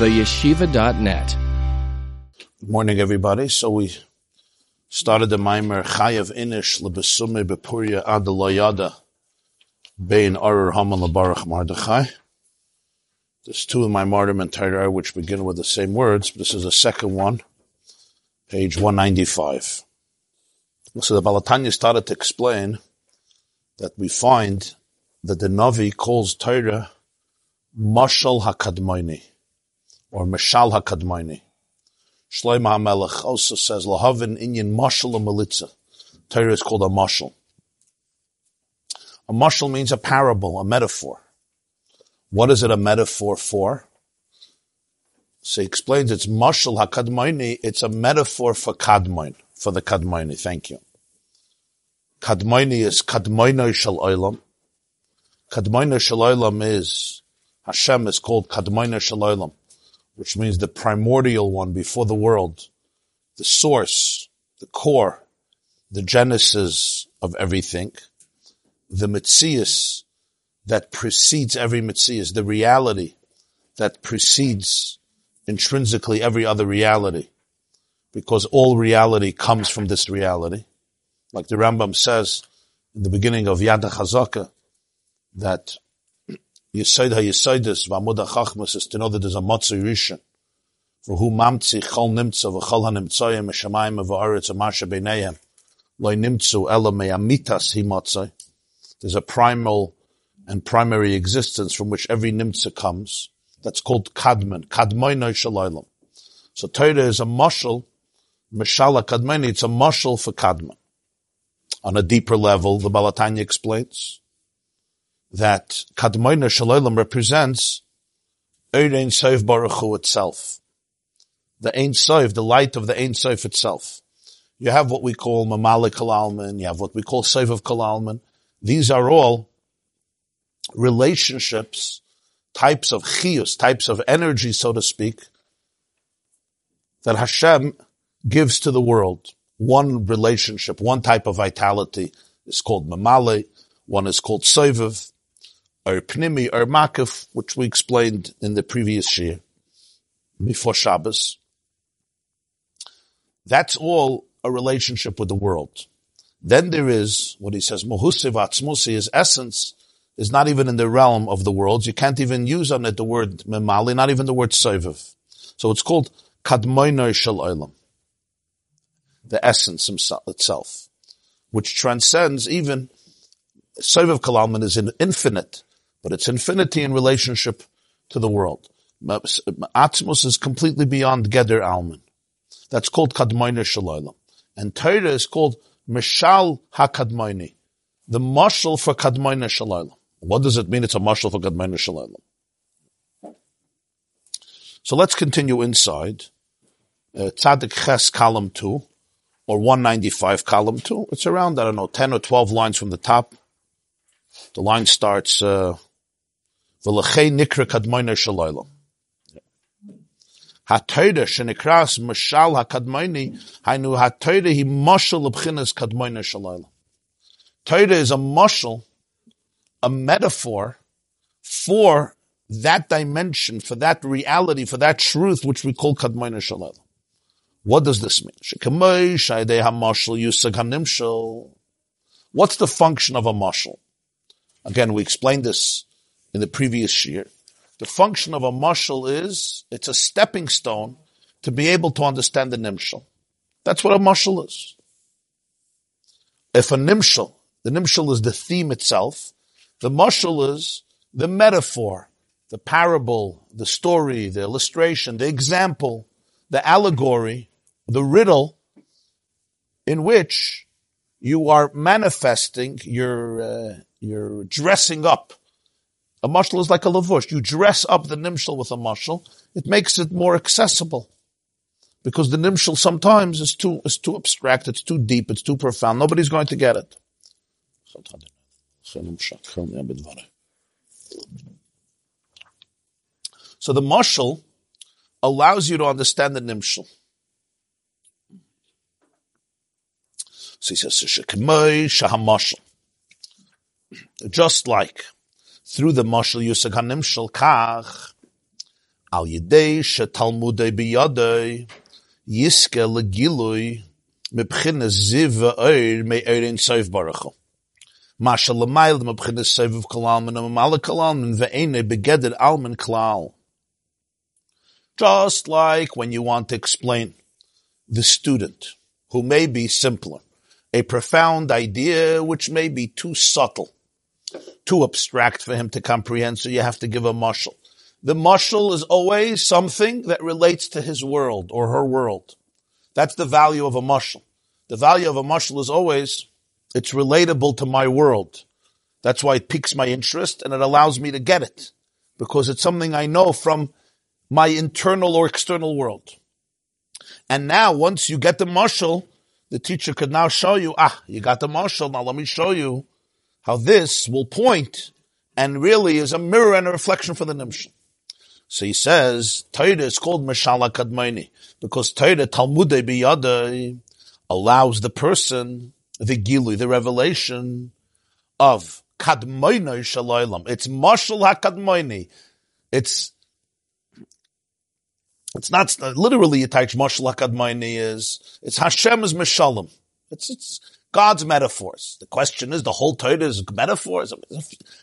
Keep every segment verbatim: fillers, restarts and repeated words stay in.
the yeshiva dot net. Morning, everybody. So we started the Maimer Chayav Inish Lebesume Bepuria Adelayada Bein Arar Haman Lebarach Mardechai. There's two in my Martyr and Torah which begin with the same words, but this is the second one, page one ninety-five. So the Balatanya started to explain that we find that the Navi calls Torah Mashal HaKadmaini, or Mashal HaKadmaini. Shlomo HaMelech also says, Lahavin Inyan Mashal Melitza. Torah is called a Mashal. A Mashal means a parable, a metaphor. What is it a metaphor for? So he explains it's Mashal HaKadmaini, it's a metaphor for Kadmain, for the Kadmaini. Thank you. Kadmaini is Kadmaino Shal Olam. Kadmaino Shal Olam is, Hashem is called Kadmaino Shal Olam, which means the primordial one before the world, the source, the core, the genesis of everything, the Metzias that precedes every Metzias, the reality that precedes intrinsically every other reality, because all reality comes from this reality. Like the Rambam says in the beginning of Yad HaChazaka, that Yesod HaYesodis V'amud HaChachmas is to know that there's a Matzah Rishon, for who Mamtzi Chol Nimtza V'chol HaNimtzayim M'shamayim V'aretz Amasha B'neihem Lo Nimtzu Ela Me'amitas Hi Matzah. There's a primal and primary existence from which every Nimtza comes. That's called Kadman, Kadmaino Shel Olam. So Torah is a mashal, Mashal HaKadmaini, it's a mashal for Kadman. On a deeper level, the Balatanya explains that Kadmaino Shel Olam represents Ein Soif Baruch Hu itself. The Ein Soif, the light of the Ein Soif itself. You have what we call Mamalik Kol Almin, you have what we call Soif of Kol Almin. These are all relationships, types of chiyus, types of energy, so to speak, that Hashem gives to the world. One relationship, one type of vitality is called mamale, one is called soiviv, or pnimi, or makif, which we explained in the previous year, before Shabbos. That's all a relationship with the world. Then there is, what he says, mohusiv atzmusi, his essence is not even in the realm of the world. You can't even use on it the word mamale, not even the word soiviv. So it's called kadmoino shel olam, the essence himself, itself, which transcends even, Soif of Kol Almin is an infinite, but it's infinity in relationship to the world. Atzmos is completely beyond Geder Almin. That's called Kadmoino Shel Olam. And Torah is called Mashal HaKadmoini, the mashal for Kadmoino Shel Olam. What does it mean it's a mashal for Kadmoino Shel Olam? So let's continue inside. Uh, Tzadik Ches, column two. Or one ninety-five, column two. It's around, I don't know, ten or twelve lines from the top. The line starts, uh, V'lechei nikra kadmoino shel olam. HaTorah shenikras mashal hakadmoini, hainu HaTorah hi mashal l'bchinas kadmoino shel olam. Torah is a mashal, a metaphor for that dimension, for that reality, for that truth which we call kadmoino shel olam. What does this mean? What's the function of a mashal? Again, we explained this in the previous year. The function of a mashal is, it's a stepping stone to be able to understand the nimshal. That's what a mashal is. If a nimshal, the nimshal is the theme itself, the mashal is the metaphor, the parable, the story, the illustration, the example, the allegory, the riddle in which you are manifesting, you're, uh, you're dressing up. A mashal is like a lavush. You dress up the nimshal with a mashal. It makes it more accessible because the nimshal sometimes is too, is too abstract, it's too deep, it's too profound. Nobody's going to get it. So the mashal allows you to understand the nimshal. So he says, just like through the mashal yusag ha-nimshal, kach Al yedei shetalmudei biyadei yiske legilui mebchines ziv v'oir me'er ein soif baruch. Masha l'mayl mebchines soif v'kolal min amal kolal min ve'ene begeder almin klal. Just like when you want to explain the student, who may be simpler, a profound idea which may be too subtle, too abstract for him to comprehend, so you have to give a mashal. The mashal is always something that relates to his world or her world. That's the value of a mashal. The value of a mashal is always, it's relatable to my world. That's why it piques my interest and it allows me to get it, because it's something I know from my internal or external world. And now, once you get the mashal, the teacher could now show you, ah, you got the mashal, now let me show you how this will point and really is a mirror and a reflection for the nimshal. So he says, Torah is called Mashal HaKadmoni, because Torah, Talmudei B'Yadai, allows the person, the Gilui, the revelation of Kadmonoi Shalaylam. It's Mashal HaKadmoni. It's It's not literally Yitach Mashal HaKadmoni is it's Hashem is Meshalim. It's it's God's metaphors. The question is the whole Torah is metaphors.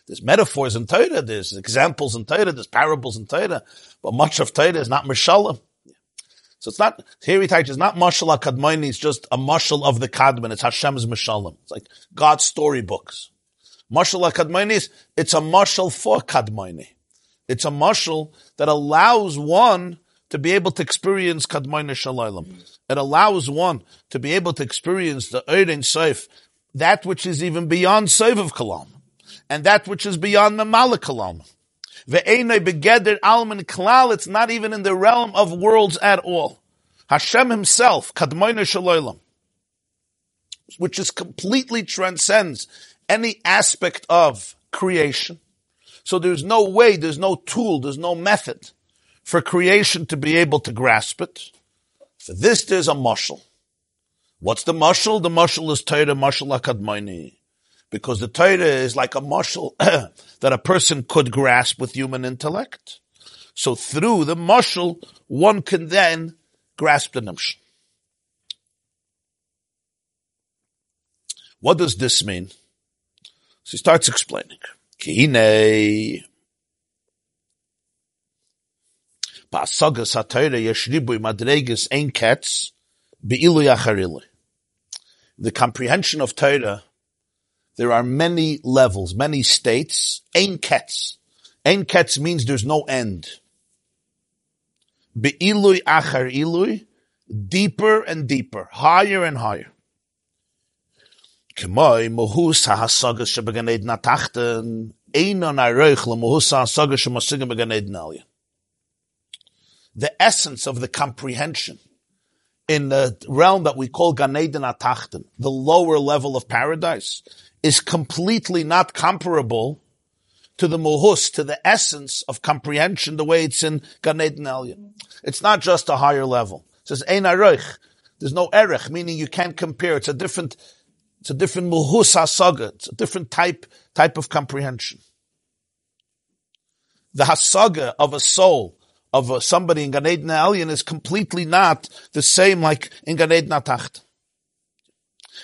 There's metaphors in Torah. There's examples in Torah. There's parables in Torah. But much of Torah is not Meshalim. So it's not here. Yitach is not Mashal HaKadmoni. It's just a Mashal of the Kadmon. It's Hashem's Meshalim. It's like God's storybooks. Mashal HaKadmoni is it's a Mashal for Kadmoni. It's a Mashal that allows one to be able to experience Kadmona Shalaylam. It allows one to be able to experience the Ein Soif, that which is even beyond Soif of Kalam, and that which is beyond Mamala Kalam. Ve'enei begeder almin klal, it's not even in the realm of worlds at all. Hashem himself, Kadmona Shalaylam, which is completely transcends any aspect of creation. So there's no way, there's no tool, there's no method for creation to be able to grasp it. For this, there's a mashal. What's the mashal? The mashal is Torah, mashal HaKadmoni. Because the Torah is like a mashal that a person could grasp with human intellect. So through the mashal, one can then grasp the nimshal. What does this mean? So he starts explaining. Ki hinei Ba'asagas ha'Torah yesh ribui madreges ein ketz be'ilui acharili. The comprehension of Torah, there are many levels, many states. Ein ketz. Ein ketz means there's no end. Be'ilui achar ilui, deeper and deeper, higher and higher. K'moi muhus ha'asagas shebegan eden ha'tachton einon ha'roich le'muhus ha'asagas she'masigan began eden elyon. The essence of the comprehension in the realm that we call Gan Eden HaTachton, the lower level of paradise, is completely not comparable to the muhus, to the essence of comprehension, the way it's in Gan Eden Elyon. It's not just a higher level. It says ein aruch. There's no erech, meaning you can't compare. It's a different, it's a different muhus hasaga. It's a different type type of comprehension. The hasaga of a soul of uh, somebody in Gan Eden Elyon is completely not the same like in Gan Eden Atacht.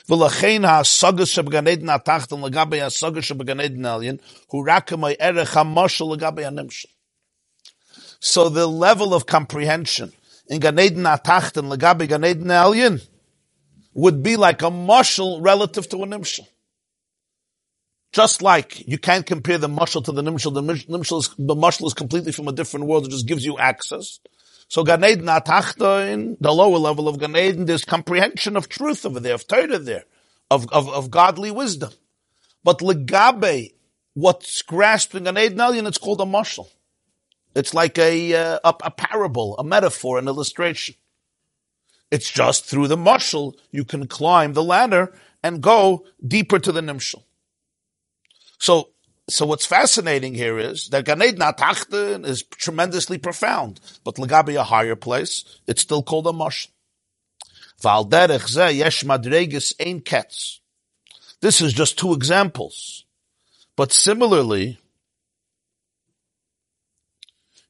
V'lachein ha'asagas shebegan Eden Atacht and l'gabei ha'asagas shebegan Eden Elyon hu rak ha'erech ha'mashal l'gabei ha'nimshal. So the level of comprehension in Gan Eden Atacht and l'gabei Gan Eden Elyon would be like a mashal relative to a nimshal. Just like you can't compare the mashal to the nimshal, the nimshal is, the mashal is completely from a different world, it just gives you access. So Gan Eden HaTachton, the lower level of Gan Eden, there's comprehension of truth over there, of Torah there, of, of, of godly wisdom. But legabe, what's grasped in Gan Eden Elyon, it's called a mashal. It's like a, uh, a, a parable, a metaphor, an illustration. It's just through the mashal you can climb the ladder and go deeper to the nimshal. So, so what's fascinating here is that Gan Eden HaTachton is tremendously profound, but legabe a higher place, it's still called a mashal. V'al derech zeh yesh madreges ein ketz. This is just two examples, but similarly,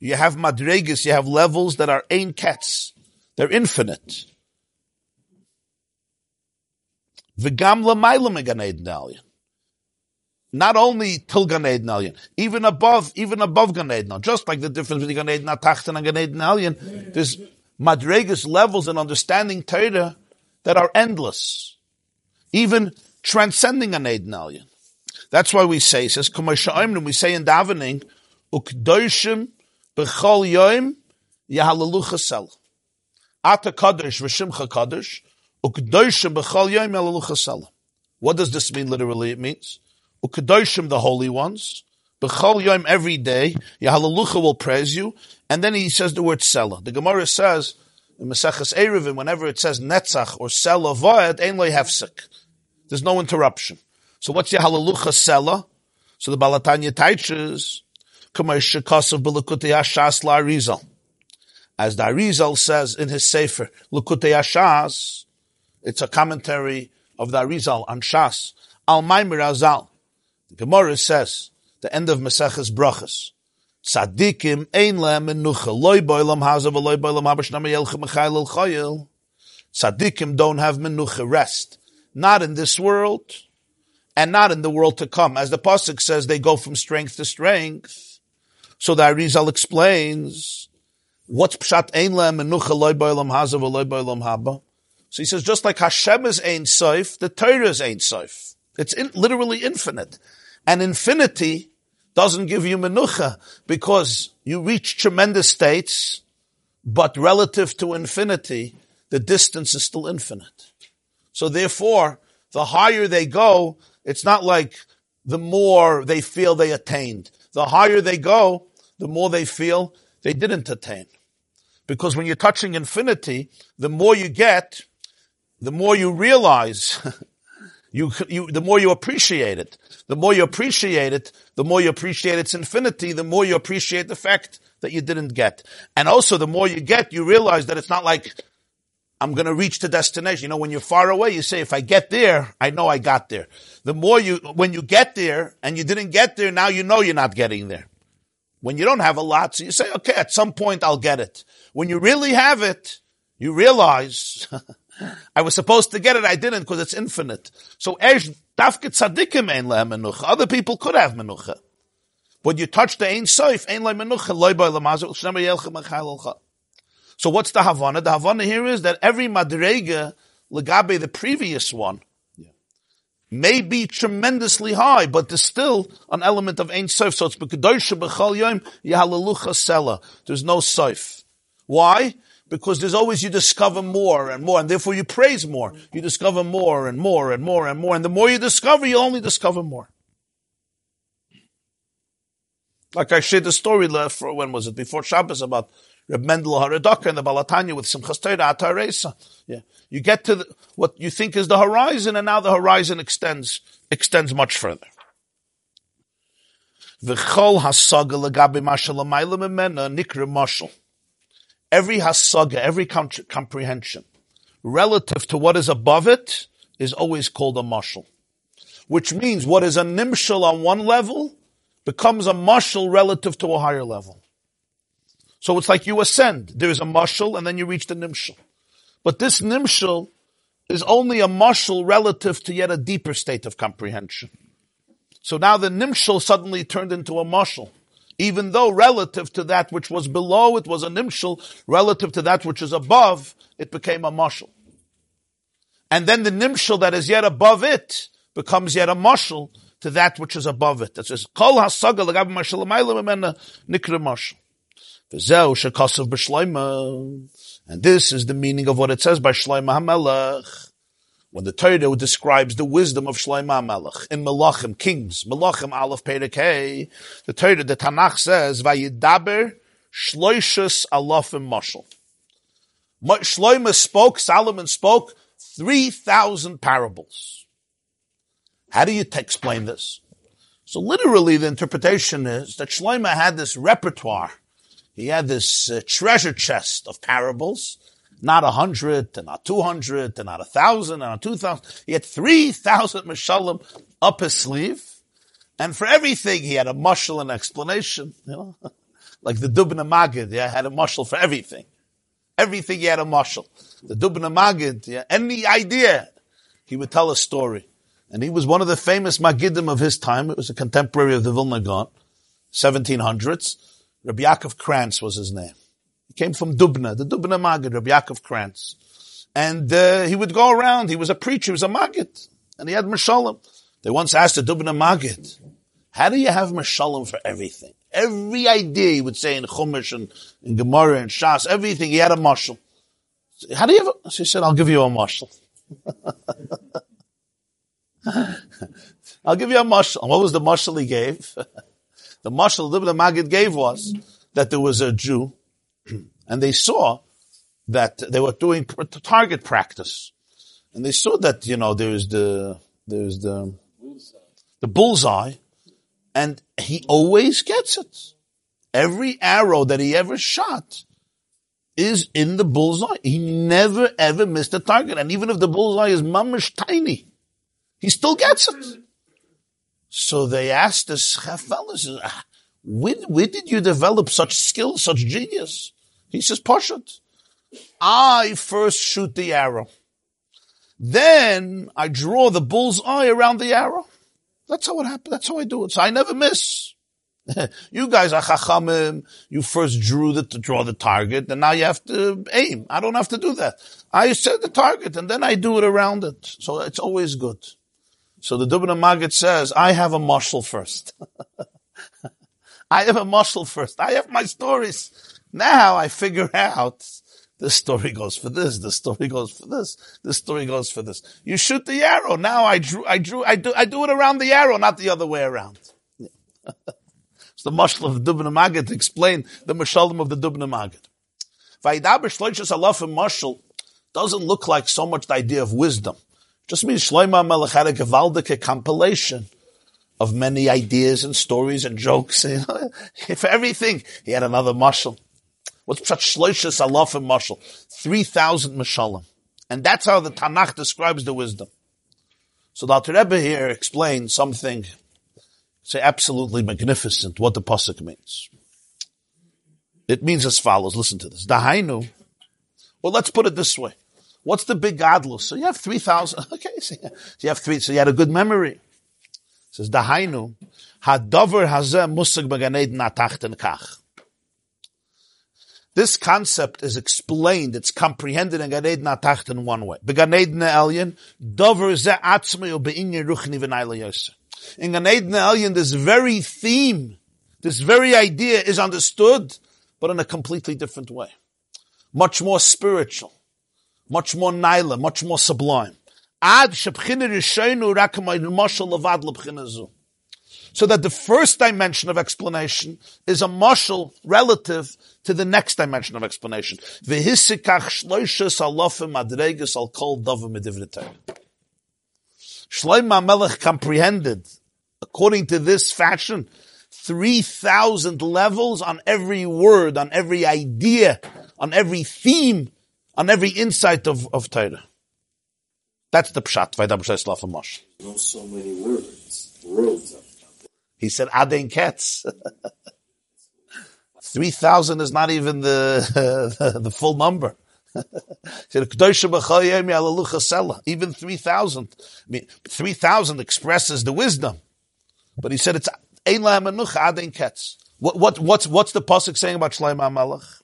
You have madregas, you have levels that are ein ketz. They're infinite. V'gam l'mayla meGan Eden Elyon. Not only till Gan Eden Elyon, even above, even above Gan Eden Elyon. Just like the difference between Gan Eden HaTachton and Gan Eden Elyon, there's madregas levels and understanding Torah that are endless, even transcending Gan Eden Elyon. That's why we say, says Kumay Sha'imrim, we say in davening, Ukdoshim b'chol yoim yahalalu chasel. Ata kadosh v'shimcha kadosh. Ukdoshim b'chol yoim yahalalu chasel. What does this mean literally? It means Ukadoshim, the holy ones, b'chol yom, every day, Yahalalucha will praise you, and then he says the word Selah. The Gemara says, in Mesechas Eruvin, whenever it says Netzach or Selah Voed, Ein Lo Hefsek. There's no interruption. So what's Yahalalucha Selah? So the Balatanya teaches, K'may shekasav b'Lukuteya Shaz la'Arizal. As the Arizal says in his Sefer, Lukuteya Shaz, it's a commentary of the Arizal on Shaz, Al-Maimir Azal. Gemara says, the end of Mesechas Brachos, Tzadikim ein lehem menucha, loy boilam hazav, loy boilam habashnam yelchem echayil el chayil. Tzadikim don't have menucha, rest. Not in this world, and not in the world to come. As the Pasuk says, they go from strength to strength. So the Arizal explains, what's pshat ein lehem menucha, loy boilam hazav, loy boilam haba. So he says, just like Hashem is Ein Soif, the Torah is Ein Soif. It's in, literally infinite. And infinity doesn't give you menucha because you reach tremendous states, but relative to infinity, the distance is still infinite. So therefore, the higher they go, it's not like the more they feel they attained. The higher they go, the more they feel they didn't attain. Because when you're touching infinity, the more you get, the more you realize You, you, the more you appreciate it, the more you appreciate it, the more you appreciate its infinity, the more you appreciate the fact that you didn't get. And also, the more you get, you realize that it's not like, I'm going to reach the destination. You know, when you're far away, you say, if I get there, I know I got there. The more you, when you get there, and you didn't get there, now you know you're not getting there. When you don't have a lot, so you say, okay, at some point I'll get it. When you really have it, you realize I was supposed to get it, I didn't, because it's infinite. So, other people could have menucha. But you touch the Ein Soif, Ein Leh Menucha, Loi Boi Lamazu, Shnei Yelchem Achayil Olcha. So what's the Havana? The Havana here is that every Madrega, Legabe, the previous one, may be tremendously high, but there's still an element of Ein Soif. So it's B'Kadosh B'Chol Yom, Yahalalucha Sela. There's no Soif. Why? Because there's always, you discover more and more, and therefore you praise more. You discover more and more and more and more, and the more you discover, you only discover more. Like I shared the story, for, when was it, before Shabbos, about Reb Mendel HaRedaka and the Balatanya with Simchas Torah, Ataresa. Yeah. You get to the, what you think is the horizon, and now the horizon extends extends much further. V'chol hasaga l'gabi mashal amayla memena nikra mashal. Every hasaga, every comprehension, relative to what is above it, is always called a mashal. Which means what is a nimshal on one level becomes a mashal relative to a higher level. So it's like you ascend. There is a mashal and then you reach the nimshal. But this nimshal is only a mashal relative to yet a deeper state of comprehension. So now the nimshal suddenly turned into a mashal. Even though relative to that which was below, it was a nimshal. Relative to that which is above, it became a mashal. And then the nimshal that is yet above it becomes yet a mashal to that which is above it. That says, Kol hasaga l'gav mashal amayla memena nikra mashal. V'zeu shekasav b'shloima. And this is the meaning of what it says by Shlomo HaMelech. When the Torah describes the wisdom of Shlomo HaMelech in Melachim, Kings, Melachim Aleph Perek Hey, the Torah, the Tanakh says, Vayidaber Shloishus Alafim Mashal. Shlomo spoke, Solomon spoke, three thousand parables. How do you t- explain this? So literally the interpretation is that Shlomo had this repertoire. He had this uh, treasure chest of parables. Not a hundred, and not two hundred, and not a thousand, and not two thousand. He had three thousand mashalim up his sleeve. And for everything, he had a mashal and explanation. You know? like the Dubno Maggid, yeah, had a mashal for everything. Everything he had a mashal. The Dubno Maggid, yeah, any idea, he would tell a story. And he was one of the famous Magidim of his time. It was a contemporary of the Vilna Gaon, seventeen hundreds. Rabbi Yaakov Kranz was his name. He came from Dubna, the Dubno Maggid, Rabbi Yaakov Kranz. And uh, he would go around. He was a preacher. He was a Maggid. And he had Meshalim. They once asked the Dubno Maggid, how do you have Meshalim for everything? Every idea he would say in Chumash and in Gemara and Shas, everything, he had a mashal. How do you have a... She said, I'll give you a mashal. I'll give you a mashal. And what was the mashal he gave? The mashal the Dubno Maggid gave was that there was a Jew and they saw that they were doing target practice. And they saw that, you know, there is the, there is the, the bullseye, and he always gets it. Every arrow that he ever shot is in the bullseye. He never ever missed a target. And even if the bullseye is mamish tiny, he still gets it. So they asked this Chafel, ah, where, where did you develop such skill, such genius? He says, Poshet, I first shoot the arrow. Then I draw the bull's eye around the arrow. That's how it happens. That's how I do it. So I never miss. You guys are chachamim. You first drew the, to draw the target, and now you have to aim. I don't have to do that. I set the target, and then I do it around it. So it's always good. So the Dubno Maggid says, I have a marshal first. I have a marshal first. I have my stories. Now I figure out this story goes for this, this story goes for this, this story goes for this. You shoot the arrow. Now I drew, I drew, I do, I do it around the arrow, not the other way around. Yeah. It's the mashal of the Dubno Maggid to explain the mashalim of the Dubno Maggid. Vaidaber shloishes alaf and mashal doesn't look like so much the idea of wisdom. It just means Shlomo HaMelech had a gewaldige compilation of many ideas and stories and jokes. You know? For everything, he had another mashal. What's such shloishes alaf and mashal? Three thousand mashalim, and that's how the Tanakh describes the wisdom. So the Alter Rebbe here explains something, say absolutely magnificent. What the pasuk means? It means as follows. Listen to this. Dahainu. Well, let's put it this way. What's the big gadlus? So you have three thousand. Okay, so you have three. So you had a good memory. It says Dahainu hadavar hazeh musag b'Gan Eden Atacht kach. This concept is explained, it's comprehended in Gan Eden Atacht in one way. B'Gan Eden Elyon, Dover ze atzmei u'be'inyan ruchni v'nayla yoseh. In Gan Eden Elyon, this very theme, this very idea is understood, but in a completely different way. Much more spiritual, much more nayla, much more sublime. Ad sheb'china rishonu rak mashal levad leb'china zu. So that the first dimension of explanation is a mashal relative to the next dimension of explanation. V'hisikach shloishes alofim adreges al kol davim edivritev. Shlomo HaMelech comprehended, according to this fashion, three thousand levels on every word, on every idea, on every theme, on every insight of, of Torah. That's the pshat, Vaydaber shloishes alofim mashal. Not so many words, words. He said, Aden Ketz. three thousand is not even the, uh, the, the full number. He said, even three thousand. I mean, three thousand expresses the wisdom. But he said, it's Ein Lahem Menucha Aden Ketz. What, what, what's, what's the pasuk saying about Shlomo HaMelech?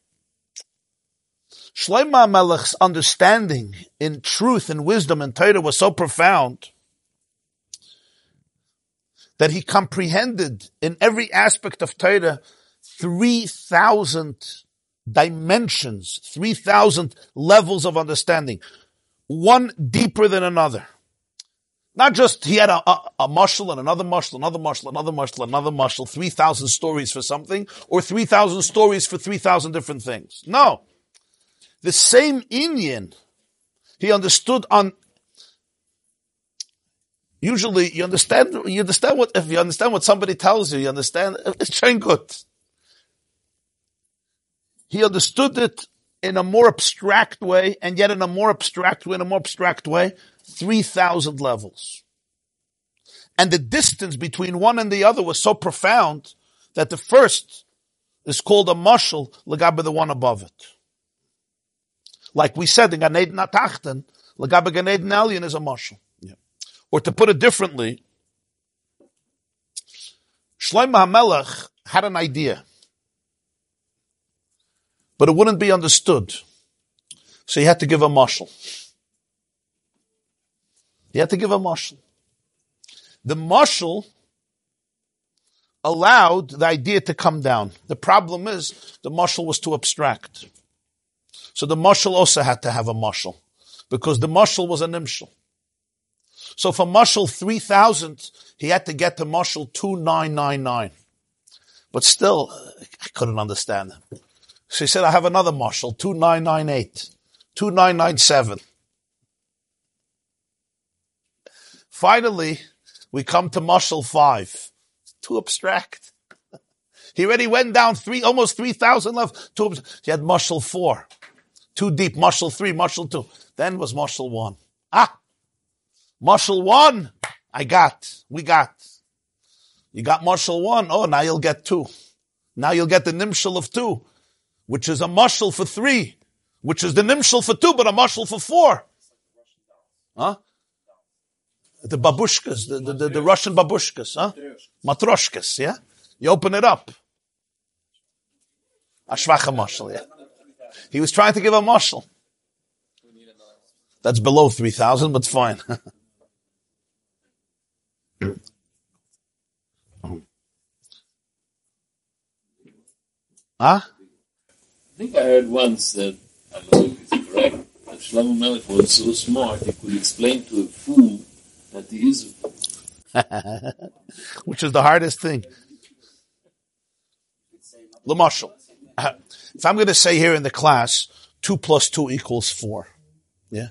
Shlomo HaMelech's understanding in truth and wisdom and Torah was so profound that he comprehended in every aspect of Torah three thousand dimensions, three thousand levels of understanding, one deeper than another. Not just he had a, a, a mashal and another mashal, another mashal, another mashal, another mashal, three thousand stories for something, or three thousand stories for three thousand different things. No. The same inyan he understood on. Usually, you understand, you understand what, if you understand what somebody tells you, you understand, it's showing good. He understood it in a more abstract way, and yet in a more abstract way, in a more abstract way, three thousand levels. And the distance between one and the other was so profound that the first is called a mashal l'gabe the one above it. Like we said, in Gan Eden HaTachton, l'gabe Gan Eden Elyon is a mashal. Yeah. Or to put it differently, Shlomo HaMelech had an idea, but it wouldn't be understood. So he had to give a mashal. He had to give a mashal. The mashal allowed the idea to come down. The problem is the mashal was too abstract. So the mashal also had to have a mashal, because the mashal was a nimshal. So for mashal three thousand, he had to get to mashal two thousand nine hundred ninety-nine. But still, I couldn't understand him. So he said, I have another mashal, two thousand nine hundred ninety-eight, two thousand nine hundred ninety-seven. Finally, we come to mashal five. Too abstract. He already went down three, almost three thousand left. Too abstract. He had mashal four. Too deep, mashal three, mashal two. Then was mashal one. Ah! Mashal one, I got, we got. You got mashal one, oh, now you'll get two. Now you'll get the nimshal of two, which is a mashal for three, which is the nimshal for two, but a mashal for four. Huh? The babushkas, the, the, the, the Russian babushkas, huh? Matroshkas, yeah? You open it up. Ashvacha mashal, yeah. He was trying to give a mashal. That's below three thousand, but fine. Huh? I think I heard once that, I don't know if it's correct, that Shlomo HaMelech was so smart he could explain to a fool that he is a fool. Which is the hardest thing. Le Marshal. If I'm going to say here in the class, two plus two equals four. Yeah.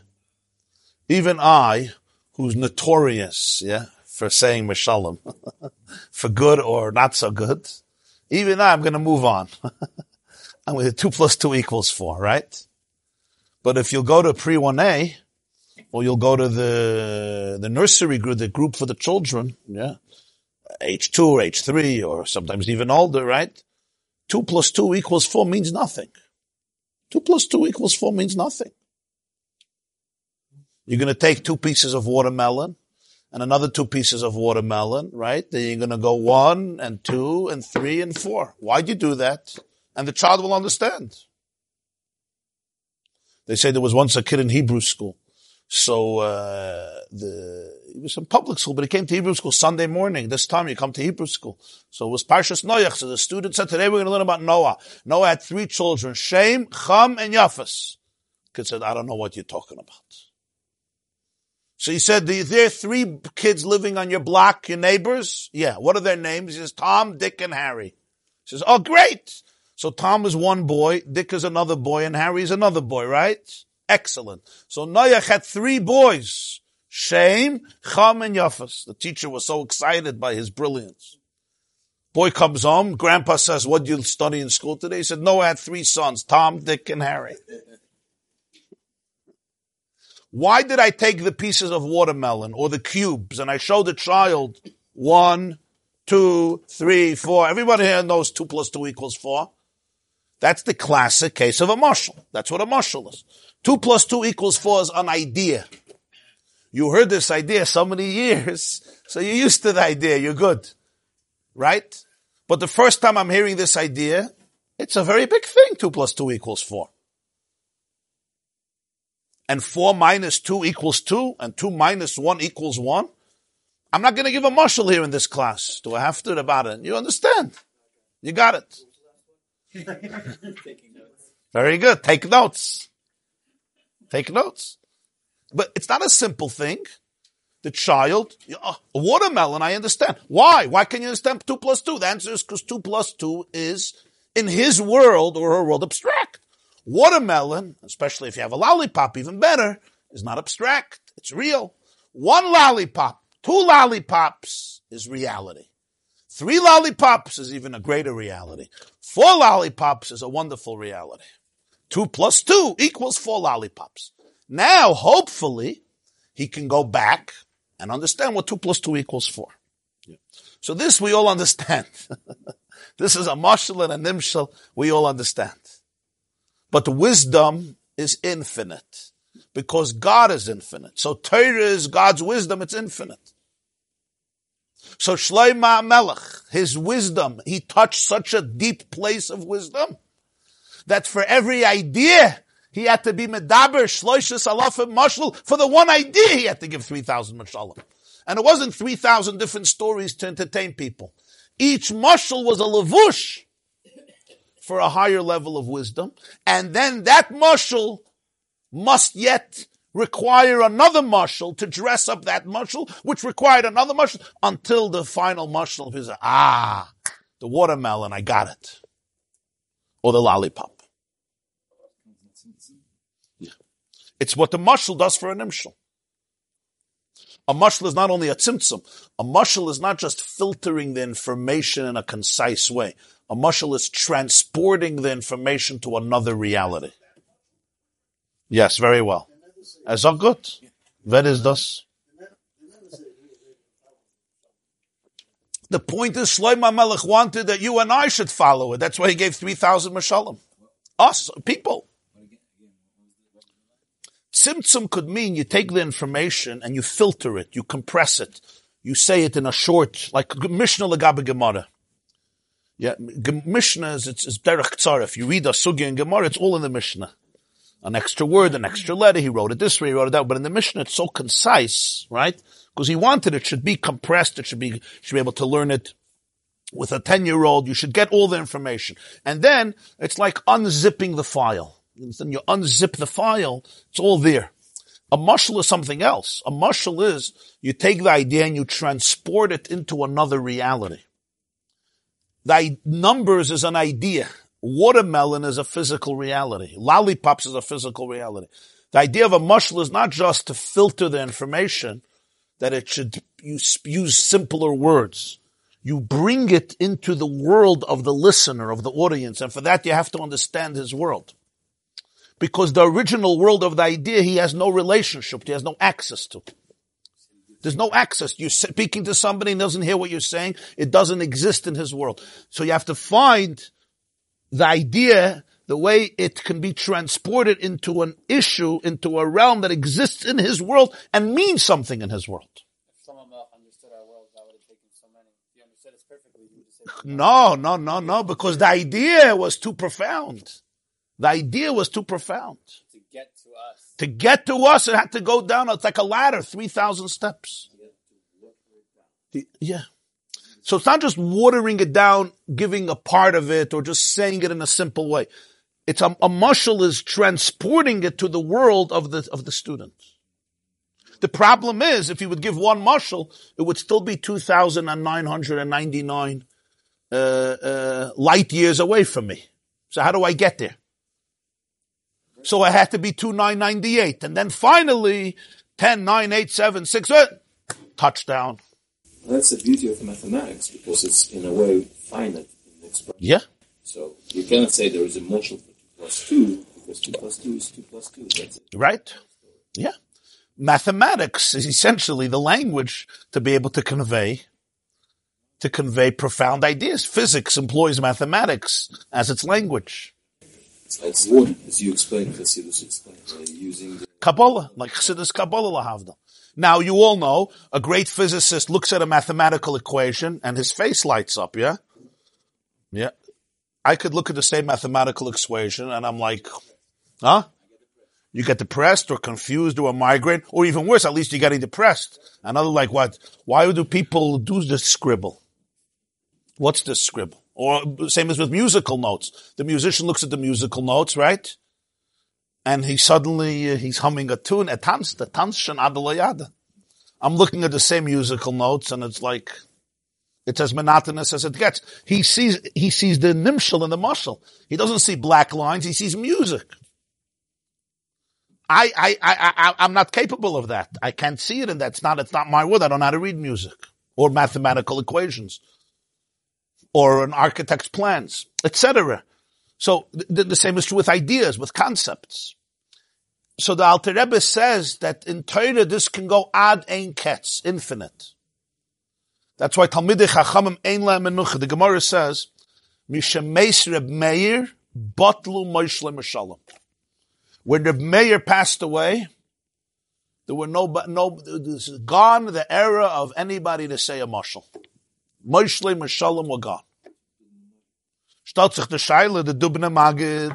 Even I, who's notorious, yeah, for saying Mishalom, for good or not so good, even I, I'm going to move on. I'm going to two plus two equals four, right? But if you'll go to pre one A, or you'll go to the the nursery group, the group for the children, yeah, H two or H three, or sometimes even older, right? Two plus two equals four means nothing. Two plus two equals four means nothing. You're going to take two pieces of watermelon and another two pieces of watermelon, right? Then you're going to go one and two and three and four. Why'd you do that? And the child will understand. They say there was once a kid in Hebrew school. So, uh, the, it was in public school, but he came to Hebrew school Sunday morning. This time you come to Hebrew school. So it was Parshas Noyach. So the student said, today we're going to learn about Noah. Noah had three children, Shem, Cham, and Yafes. Kid said, I don't know what you're talking about. So he said, there are three kids living on your block, your neighbors? Yeah. What are their names? He says, Tom, Dick, and Harry. He says, oh, great. So Tom is one boy, Dick is another boy, and Harry is another boy, right? Excellent. So Noach had three boys, Shem, Cham, and Yafes. The teacher was so excited by his brilliance. Boy comes home, Grandpa says, what did you study in school today? He said, Noah had three sons, Tom, Dick, and Harry. Why did I take the pieces of watermelon or the cubes and I showed the child one, two, three, four? Everybody here knows two plus two equals four. That's the classic case of a mashal. That's what a mashal is. Two plus two equals four is an idea. You heard this idea so many years, so you're used to the idea. You're good, right? But the first time I'm hearing this idea, it's a very big thing. Two plus two equals four. And four minus two equals two, and two minus one equals one. I'm not going to give a mashal here in this class. Do I have to about it? You understand? You got it. Very good. Take notes. Take notes. But it's not a simple thing. The child, uh, a watermelon, I understand. Why? Why can you understand two plus two? The answer is because two plus two is, in his world or her world, abstract. Watermelon, especially if you have a lollipop, even better, is not abstract. It's real. One lollipop, two lollipops is reality. Three lollipops is even a greater reality. Four lollipops is a wonderful reality. Two plus two equals four lollipops. Now, hopefully, he can go back and understand what two plus two equals four. Yeah. So this we all understand. This is a mashal and a nimshal, we all understand. But wisdom is infinite, because God is infinite. So Torah is God's wisdom, it's infinite. So Shlomo HaMelech, his wisdom, he touched such a deep place of wisdom, that for every idea, he had to be medaber shloishes alafim mashal. For the one idea, he had to give three thousand mashalim. And it wasn't three thousand different stories to entertain people. Each mashal was a levush for a higher level of wisdom. And then that mashal must yet require another mashal to dress up that mashal, which required another mashal, until the final mashal is, ah, the watermelon, I got it. Or the lollipop. It's what the mashal does for an imshal. A mashal is not only a tzimtzum. A mashal is not just filtering the information in a concise way. A mashal is transporting the information to another reality. Yes, very well. Is that good? That is this. The point is, Shlomo HaMelech wanted that you and I should follow it. That's why he gave three thousand mashalim. Us, people. Tzimtzum could mean you take the information and you filter it, you compress it, you say it in a short, like Mishnah L'Gabe Gemara. Yeah, Mishnah is it's, it's derech tzar. If you read a sugya in Gemara, it's all in the Mishnah. An extra word, an extra letter, he wrote it this way, he wrote it that way. But in the Mishnah, it's so concise, right? Because he wanted it should be compressed, it should be, you should be able to learn it with a ten-year-old, you should get all the information. And then, it's like unzipping the file. Then you unzip the file, it's all there. A mashal is something else. A mashal is you take the idea and you transport it into another reality. The numbers is an idea. Watermelon is a physical reality. Lollipops is a physical reality. The idea of a mashal is not just to filter the information, that it should use, use simpler words. You bring it into the world of the listener, of the audience, and for that you have to understand his world. Because the original world of the idea, he has no relationship to, he has no access to. There's no access. You're speaking to somebody and doesn't hear what you're saying. It doesn't exist in his world. So you have to find the idea, the way it can be transported into an issue, into a realm that exists in his world and means something in his world. If someone else understood our world, that would have taken so many. If you understood it perfectly, you would have said, no, no, no, no, because the idea was too profound. The idea was too profound. To get to us. To get to us, it had to go down. It's like a ladder, three thousand steps. Yeah. So it's not just watering it down, giving a part of it, or just saying it in a simple way. It's a, a mashal is transporting it to the world of the of the student. The problem is, if you would give one mashal, it would still be two thousand nine hundred ninety-nine uh, uh, light years away from me. So how do I get there? So it had to be two thousand nine hundred ninety-eight. And then finally, ten, nine, eight, seven, six, uh, touchdown. Well, that's the beauty of mathematics, because it's in a way finite in expression. Yeah. So you cannot say there is a motion for two plus two, because two plus two is two plus two. That's it. Right? Yeah. Mathematics is essentially the language to be able to convey, to convey profound ideas. Physics employs mathematics as its language. It's like wood, as you explained, Chassidus explained, uh, using... The- Kabbalah, like Chassidus Kabbalah Lahavda. Now, you all know, a great physicist looks at a mathematical equation and his face lights up, yeah? Yeah. I could look at the same mathematical equation and I'm like, huh? You get depressed or confused or a migraine, or even worse, at least you're getting depressed. Another like, what? Why do people do this scribble? What's this scribble? Or same as with musical notes. The musician looks at the musical notes, right? And he suddenly, uh, he's humming a tune. I'm looking at the same musical notes and it's like, it's as monotonous as it gets. He sees, he sees the nimshal and the mashal. He doesn't see black lines, he sees music. I, I, I, I, I'm not capable of that. I can't see it and that's not, it's not my word. I don't know how to read music or mathematical equations. Or an architect's plans, et cetera. So the, the same is true with ideas, with concepts. So the Alter Rebbe says that in Torah this can go ad ein ketz, infinite. That's why Talmidei Chachamim ein leh menucha. The Gemara says, Mishemes Reb Meir batlu Moshe Meshalom. When Reb Meir passed away, there were no, no, this is gone the era of anybody to say a mashal. Moshe Meshalom were gone. Stellt sich der Shaila, the Dubno Maggid,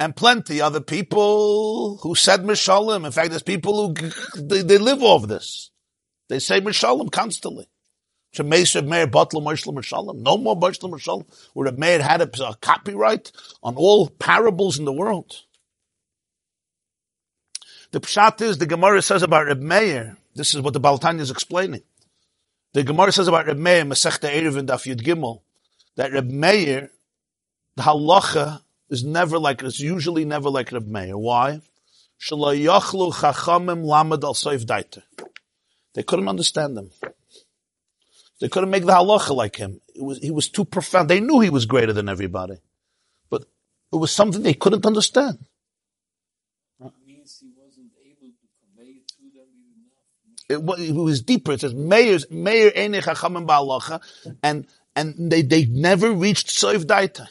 and plenty other people who said Meshalom. In fact, there's people who, they, they live off this. They say Meshalom constantly. No more Meshalom Meshalom, where Reb Meir had a, a copyright on all parables in the world. The pshat is, the Gemara says about Reb Meir, this is what the Balatanya is explaining. The Gemara says about Reb Meir, Masechta Eruvin, Daf Yud Gimel, that Reb Meir, the halacha, is never like, it's usually never like Reb Meir. Why? They couldn't understand him. They couldn't make the halacha like him. It was, he was too profound. They knew he was greater than everybody. But it was something they couldn't understand. It means he wasn't able to convey it to them even enough. It was deeper. It says, Meir, Meir einei chachamim ba'halacha, and and they, they never reached soif daita.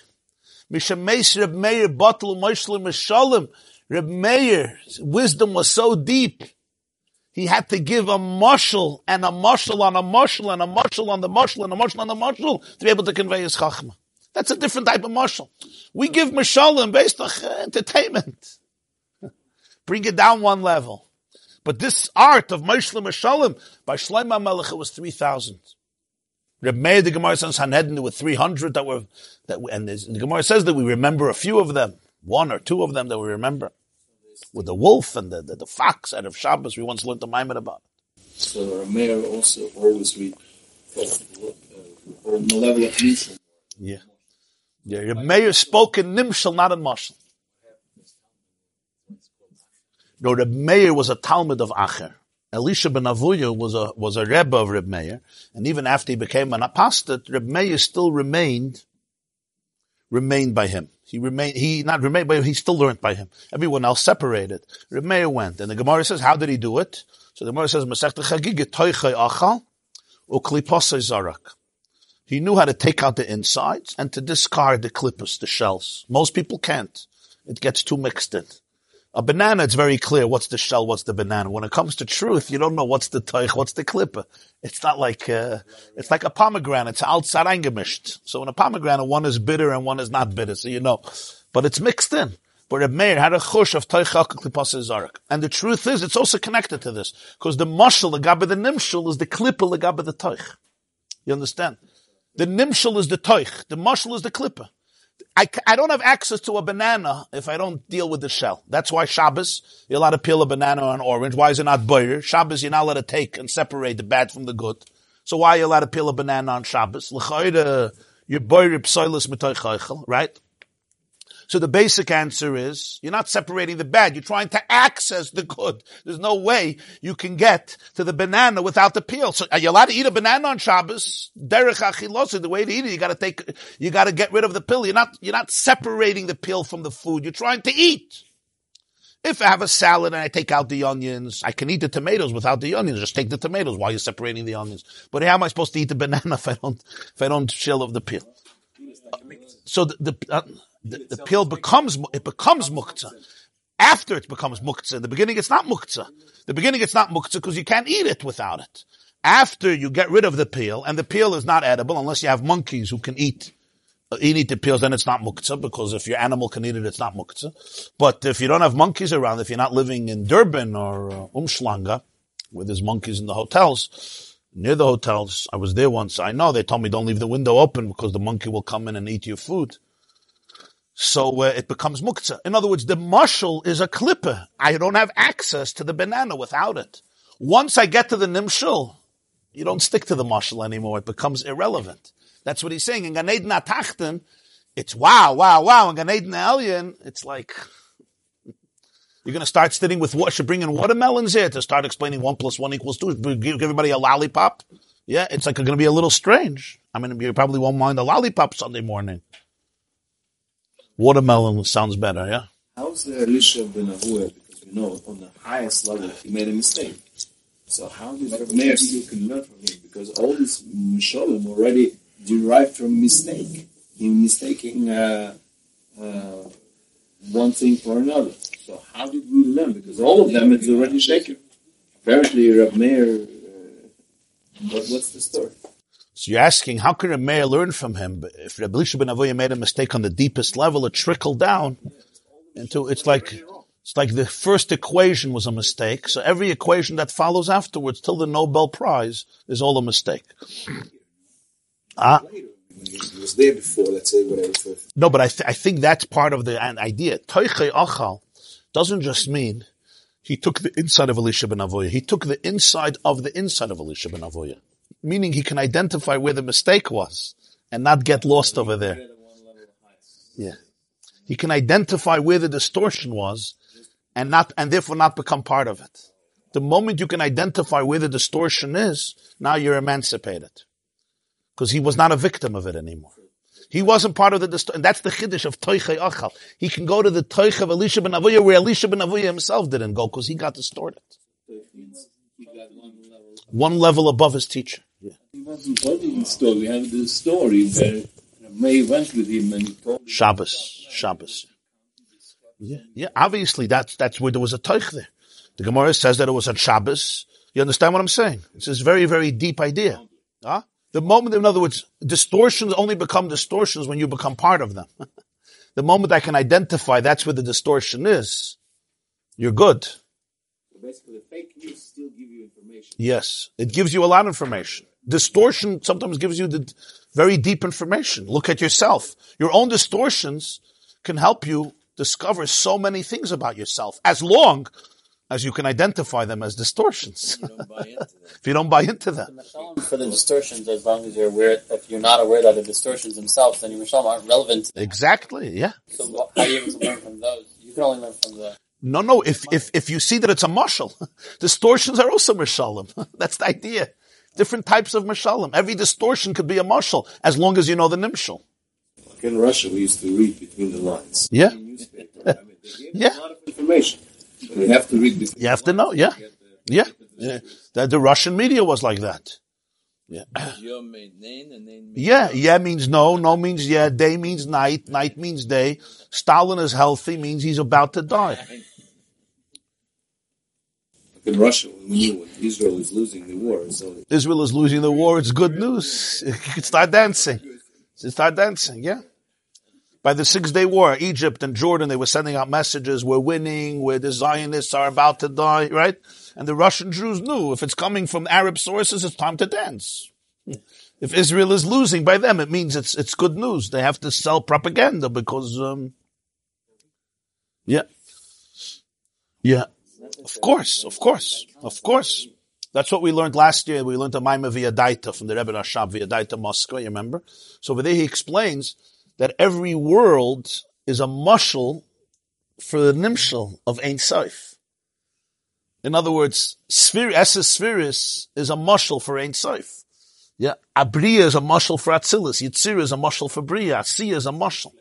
Mishemes Reb Meir batlu Moshe Meshalom. Reb Meir's wisdom was so deep, he had to give a mashal and a mashal on a mashal and a mashal on the mashal and a mashal on the mashal to be able to convey his chachma. That's a different type of mashal. We give mashalim based on entertainment. Bring it down one level. But this art of mashal mashalim by Shlomo HaMelech was three thousand. Reb Meir, the Gemara says, Hanhedin, there were three hundred that were, that were, and the Gemara says that we remember a few of them, one or two of them that we remember. With the wolf and the, the, the fox out of Shabbos, we once learned the Maimed about it. So Reb Meir also always read on the level of Nimshal. Yeah. Yeah, Reb Meir spoke in Nimshal, not in Mashal. No, Reb Meir was a Talmud of Acher. Elisha ben Avuya was a, was a Rebbe of Reb Meir, and even after he became an apostate, Reb Meir still remained remained by him. He remained, he not remained, but he still learned by him. Everyone else separated. Reb Meir went. And the Gemara says, how did he do it? So the Gemara says, Masechta Chagiga toichei achal ukliposei zarak. He knew how to take out the insides and to discard the klippas, the shells. Most people can't. It gets too mixed in. A banana, it's very clear what's the shell, what's the banana. When it comes to truth, you don't know what's the teich, what's the klippa. It's not like, uh, it's like a pomegranate. It's outside eingemischt. So in a pomegranate, one is bitter and one is not bitter, so you know. But it's mixed in. But Reb Meir had a chush of teich al klipasa zarak. And the truth is, it's also connected to this. Because the mashal, the gabba, the nimshal, is the klippa, the gabba, the teich. You understand? The nimshal is the teich. The mashal is the klippa. I, I don't have access to a banana if I don't deal with the shell. That's why Shabbos, you're allowed to peel a banana or an orange. Why is it not boyer? Shabbos, you're not allowed to take and separate the bad from the good. So why are you allowed to peel a banana on Shabbos? L'chayda, you're boyer psoilus mitoy chaychel, right? So the basic answer is, you're not separating the bad. You're trying to access the good. There's no way you can get to the banana without the peel. So are you allowed to eat a banana on Shabbos? Derech achilosi, the way to eat it, you gotta take, you gotta get rid of the peel. You're not, you're not separating the peel from the food. You're trying to eat. If I have a salad and I take out the onions, I can eat the tomatoes without the onions. Just take the tomatoes while you're separating the onions. But how am I supposed to eat the banana if I don't, if I don't shell off the peel? Uh, so the, the uh, The, the peel becomes, it becomes muktzah. After it becomes muktzah. In the beginning, it's not muktzah. The beginning, it's not muktzah because you can't eat it without it. After you get rid of the peel, and the peel is not edible unless you have monkeys who can eat, uh, eat the peels, then it's not muktzah because if your animal can eat it, it's not muktzah. But if you don't have monkeys around, if you're not living in Durban or uh, Umschlange, where there's monkeys in the hotels, near the hotels, I was there once, I know, they told me don't leave the window open because the monkey will come in and eat your food. So uh, it becomes muktzah. In other words, the mashal is a klippa. I don't have access to the banana without it. Once I get to the nimshal, you don't stick to the mashal anymore. It becomes irrelevant. That's what he's saying. In Gan Eden HaTachton, it's wow, wow, wow. In Gan Eden Elyon, it's like you're going to start sitting with what should bring in watermelons here to start explaining one plus one equals two. Give everybody a lollipop. Yeah, it's like going to be a little strange. I mean, you probably won't mind a lollipop Sunday morning. Watermelon sounds better, yeah? How's the Elisha ben Avuya? Because we know on the highest level he made a mistake. So how did Reb Meir still can learn from him? Because all this Misholem already derived from mistake. He mistaking uh, uh, one thing for another. So how did we learn? Because all of them is already shaken. Apparently Reb Meir, uh, what, what's the story? So you're asking, how could Reb Meir learn from him? If Reb Elisha ben Avuya made a mistake on the deepest level, it trickled down into, it's like... It's like the first equation was a mistake, so every equation that follows afterwards till the Nobel Prize is all a mistake. Ah, it was there before. Let's say whatever. No, but I th- I think that's part of the idea. Toichei Achal doesn't just mean he took the inside of Elisha ben Avuya. He took the inside of the inside of Elisha ben Avuya, meaning he can identify where the mistake was and not get lost over there. Yeah, he can identify where the distortion was. And not, and therefore not become part of it. The moment you can identify where the distortion is, now you're emancipated. Because he was not a victim of it anymore. He wasn't part of the distortion. And that's the chiddush of Toichei Achal. He can go to the Toich of Elisha ben Avuya where Elisha ben Avuya himself didn't go because he got distorted. One level above his teacher. Yeah. He wasn't telling the story. We have this story where May went with him and he told him. Shabbos. Shabbos. Yeah, yeah. Obviously, that's that's where there was a toich there. The Gemara says that it was on Shabbos. You understand what I'm saying? It's this very, very deep idea. Huh? The moment, in other words, distortions only become distortions when you become part of them. The moment I can identify that's where the distortion is, you're good. So basically, fake news still give you information. Yes, it gives you a lot of information. Distortion sometimes gives you the very deep information. Look at yourself. Your own distortions can help you discover so many things about yourself, as long as you can identify them as distortions. If you don't buy into them. For the distortions, as long as you're aware, if you're not aware of the distortions themselves, then your Mishalem aren't relevant. Exactly, yeah. So how are you able to learn from those? You can only learn from the... No, no, if if if you see that it's a mashal, distortions are also Mishalem. That's the idea. Different types of Mishalem. Every distortion could be a mashal, as long as you know the nimshal. In Russia, we used to read between the lines. Yeah. I mean, they gave yeah. a lot of information. But we have to read between You have the to know, yeah. To the, yeah. yeah. The, the Russian media was like that. Yeah. Yeah, yeah means no, no means yeah, day means night, night means day. Stalin is healthy means he's about to die. In Russia, we knew when Israel is losing the war. So Israel is losing the war, it's good news. You can start dancing. They start dancing, yeah. By the Six-Day War, Egypt and Jordan, they were sending out messages, we're winning, where the Zionists are about to die, right? And the Russian Jews knew, if it's coming from Arab sources, it's time to dance. If Israel is losing by them, it means it's it's good news. They have to sell propaganda because, um, yeah. Yeah. Of course, of course, of course. That's what we learned last year. We learned a Maimah via Daita from the Rebbe Rashab via Daita Moscow, you remember? So over there he explains that every world is a mashal for the nimshal of Ein Soif. In other words, Sphir, Esses Sfiris is a mashal for Ein Soif. Yeah. Abriah is a mashal for Atzilus. Yetzirah is a mashal for Briah. Asiyah is a mashal.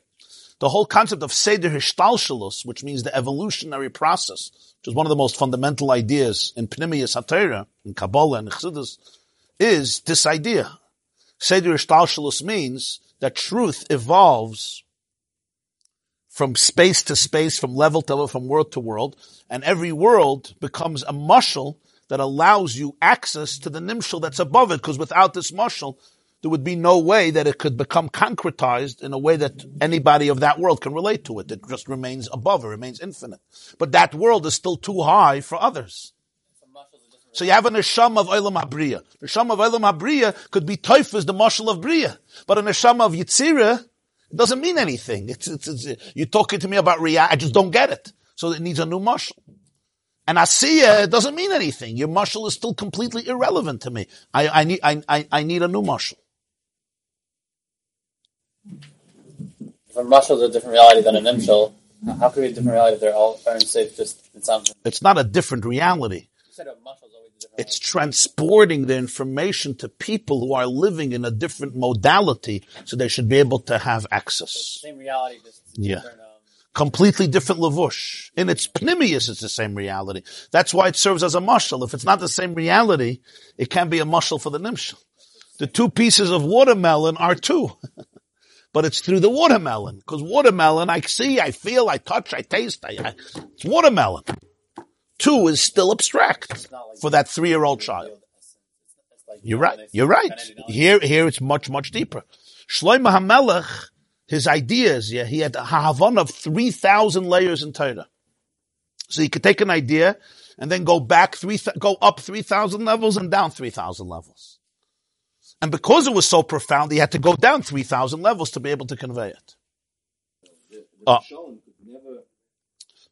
The whole concept of Seder Hishtalshalos, which means the evolutionary process, which is one of the most fundamental ideas in Pnimiyus HaTorah, in Kabbalah and Chassidus, is this idea. Seder Hishtalshalos means that truth evolves from space to space, from level to level, from world to world, and every world becomes a mashal that allows you access to the nimshal that's above it, because without this mashal, there would be no way that it could become concretized in a way that anybody of that world can relate to it. It just remains above, it remains infinite. But that world is still too high for others. So you have a neshama of Olam HaBriah. Neshama of Olam HaBriah could be Toifus, the marshal of Briah. But a neshama of Yetzirah, it doesn't mean anything. It's, it's, it's, you're talking to me about Riyah, I just don't get it. So it needs a new marshal. And Asiyah, it doesn't mean anything. Your marshal is still completely irrelevant to me. I, I, need, I, I, I need a new marshal. If a mashal is a different reality than an nimshal, how could it be a different reality if they're all are safe just in something? It's not a different reality. You said a mashal is always a different reality. It's transporting the information to people who are living in a different modality so they should be able to have access. It's the same reality, just yeah. different. Um, completely different levush. In its pnimius, it's the same reality. That's why it serves as a mashal. If it's not the same reality, it can be a mashal for the nimshal. The two pieces of watermelon are two. But it's through the watermelon. Because watermelon, I see, I feel, I touch, I taste. I, I, it's watermelon. Two is still abstract for that three-year-old child. You're right. You're right. Here, here it's much, much deeper. Shlomo HaMelech, his ideas, yeah, he had a hahavon of three thousand layers in Torah. So he could take an idea and then go back three, go up three thousand levels and down three thousand levels. And because it was so profound, he had to go down three thousand levels to be able to convey it. Uh,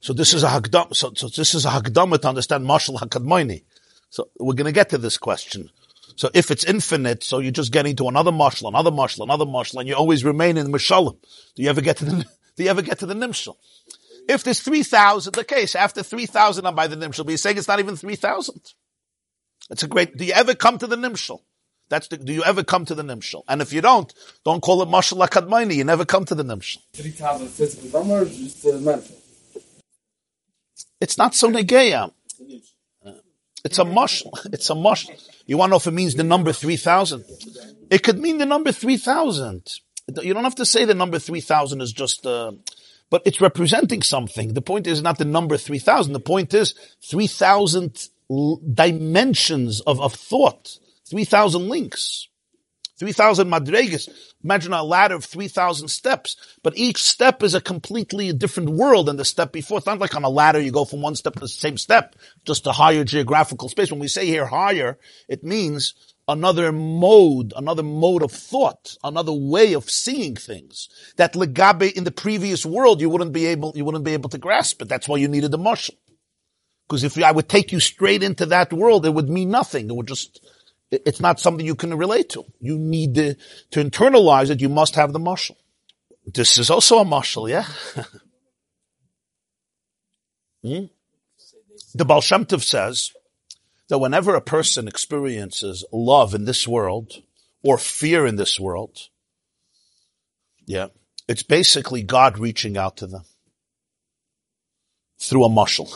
so this is a hagdam, so, so this is a hagdama to understand Mashal HaKadmoini. So we're going to get to this question. So if it's infinite, so you're just getting to another mashal, another mashal, another mashal, and you always remain in the mashalim. Do you ever get to the, do you ever get to the nimshal? If there's three thousand, the case, after three thousand I'm by the nimshal, but you're saying it's not even three thousand. It's a great, do you ever come to the nimshal? That's the, do you ever come to the nimshal? And if you don't, don't call it mashal HaKadmoini, you never come to the nimshal. three thousand physical numbers, just a manifold. It's not so negeya. It's a mashal. It's a mashal. You want to know if it means the number three thousand? It could mean the number three thousand. You don't have to say the number three thousand is just, uh, but it's representing something. The point is not the number three thousand. The point is three thousand l- dimensions of, of thought, three thousand links, three thousand madregas. Imagine a ladder of three thousand steps, but each step is a completely different world than the step before. It's not like on a ladder you go from one step to the same step, just a higher geographical space. When we say here higher, it means another mode, another mode of thought, another way of seeing things. That legabe in the previous world, you wouldn't be able, you wouldn't be able to grasp it. That's why you needed the marshal. Because if I would take you straight into that world, it would mean nothing. It would just... It's not something you can relate to. You need to, to internalize it. You must have the mashal. This is also a mashal, yeah? hmm? The Baal Shem Tov says that whenever a person experiences love in this world or fear in this world, yeah, it's basically God reaching out to them through a mashal.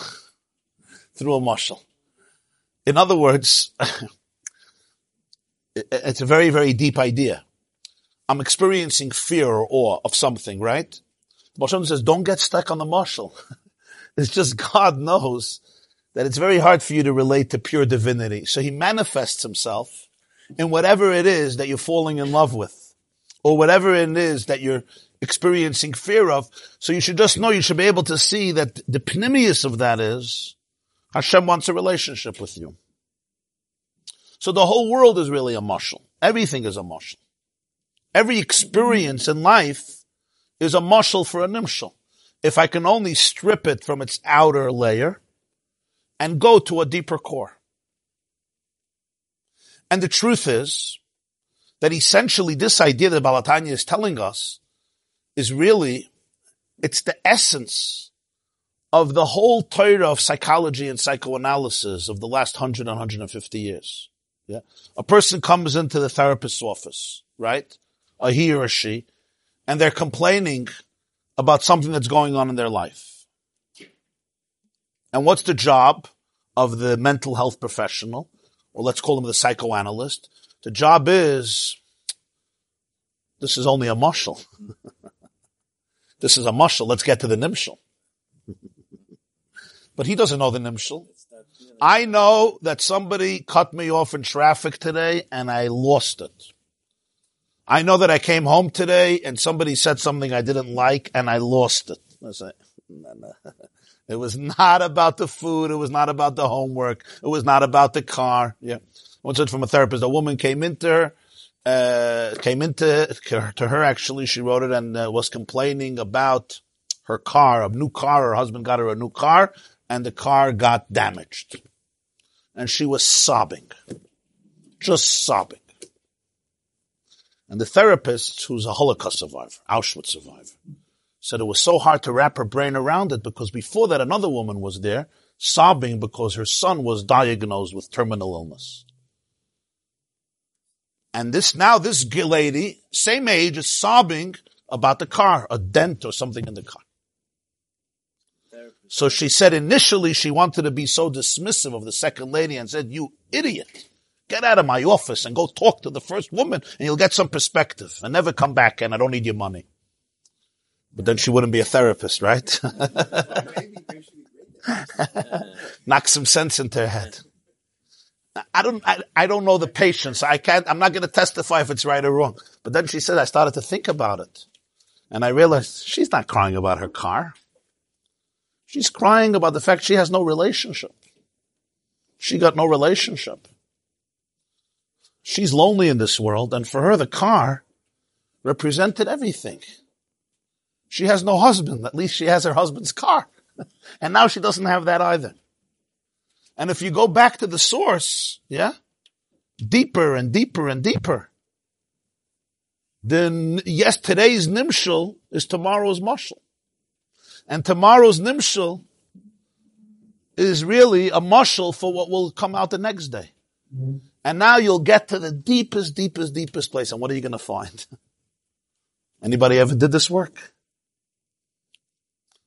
through a mashal. In other words... It's a very, very deep idea. I'm experiencing fear or awe of something, right? The Baal Shem Tov says, don't get stuck on the mashal. It's just God knows that it's very hard for you to relate to pure divinity. So he manifests himself in whatever it is that you're falling in love with or whatever it is that you're experiencing fear of. So you should just know, you should be able to see that the pnimius of that is Hashem wants a relationship with you. So the whole world is really a mashal. Everything is a mashal. Every experience in life is a mashal for a nimshal. If I can only strip it from its outer layer and go to a deeper core. And the truth is that essentially this idea that Balatanya is telling us is really, it's the essence of the whole Torah of psychology and psychoanalysis of the last hundred and one hundred fifty years. Yeah. A person comes into the therapist's office, right? Or he or she, and they're complaining about something that's going on in their life. And what's the job of the mental health professional? Or let's call him the psychoanalyst. The job is, this is only a mashal. This is a mashal. Let's get to the nimshal. But he doesn't know the nimshal. I know that somebody cut me off in traffic today and I lost it. I know that I came home today and somebody said something I didn't like and I lost it. I say, no, no. It was not about the food. It was not about the homework. It was not about the car. Yeah. Once it's from a therapist, a woman came into her, uh, came into her, to her actually. She wrote it and uh, was complaining about her car, a new car. Her husband got her a new car. And the car got damaged. And she was sobbing. Just sobbing. And the therapist, who's a Holocaust survivor, Auschwitz survivor, said it was so hard to wrap her brain around it because before that another woman was there sobbing because her son was diagnosed with terminal illness. And this now, this lady, same age, is sobbing about the car, a dent or something in the car. So she said initially she wanted to be so dismissive of the second lady and said, "You idiot, get out of my office and go talk to the first woman and you'll get some perspective and never come back and I don't need your money." But then she wouldn't be a therapist, right? Knock some sense into her head. I don't, I, I don't know the patience. I can't, I'm not going to testify if it's right or wrong. But then she said, I started to think about it. And I realized she's not crying about her car. She's crying about the fact she has no relationship. She got no relationship. She's lonely in this world. And for her, the car represented everything. She has no husband. At least she has her husband's car. And now she doesn't have that either. And if you go back to the source, yeah, deeper and deeper and deeper, then yes, today's nimshal is tomorrow's mashal. And tomorrow's nimshal is really a mashal for what will come out the next day. Mm-hmm. And now you'll get to the deepest, deepest, deepest place. And what are you going to find? Anybody ever did this work?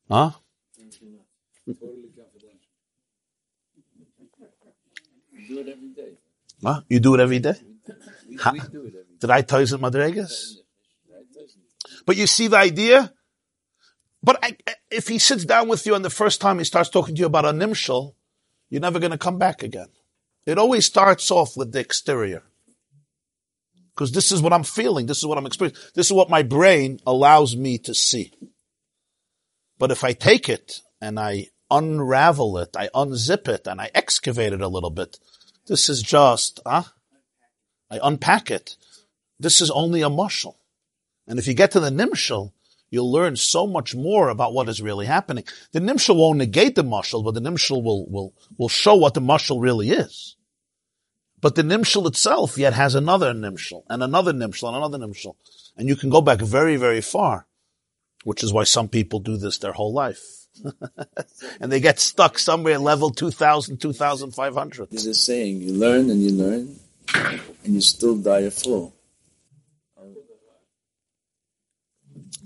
Huh? Do it every day. Huh? You do it every day? we, we do it every day. Did I tell you some madrigas? But you see the idea? But I, if he sits down with you and the first time he starts talking to you about a nimshal, you're never going to come back again. It always starts off with the exterior. Because this is what I'm feeling. This is what I'm experiencing. This is what my brain allows me to see. But if I take it and I unravel it, I unzip it, and I excavate it a little bit, this is just, huh? I unpack it. This is only a mashal. And if you get to the nimshal, you'll learn so much more about what is really happening. The nimshal won't negate the mashal, but the nimshal will, will, will show what the mashal really is. But the nimshal itself yet has another nimshal, and another nimshal, and another nimshal. And you can go back very, very far, which is why some people do this their whole life. And they get stuck somewhere level two thousand, two thousand five hundred. There's a saying, you learn and you learn, and you still die a fool.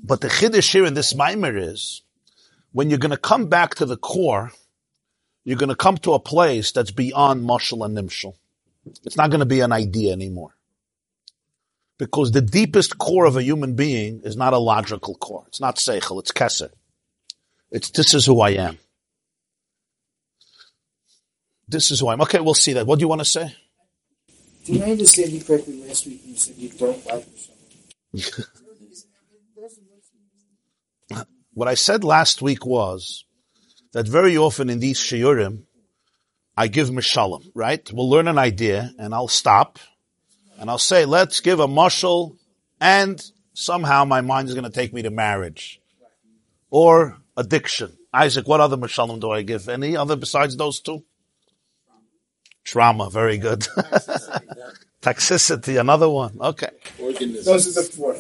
But the chiddush here in this maimer is, when you're going to come back to the core, you're going to come to a place that's beyond mashal and nimshal. It's not going to be an idea anymore. Because the deepest core of a human being is not a logical core. It's not seichel, it's keser. It's, this is who I am. This is who I am. Okay, we'll see that. What do you want to say? Did I understand you correctly last week? You said you don't like yourself. What I said last week was that very often in these shiurim, I give mishalim, right? We'll learn an idea, and I'll stop, and I'll say, let's give a mashal, and somehow my mind is going to take me to marriage. Or addiction. Isaac, what other mashalim do I give? Any other besides those two? Trauma, very good. Toxicity, Toxicity another one. Okay. Organisms. Those are the four.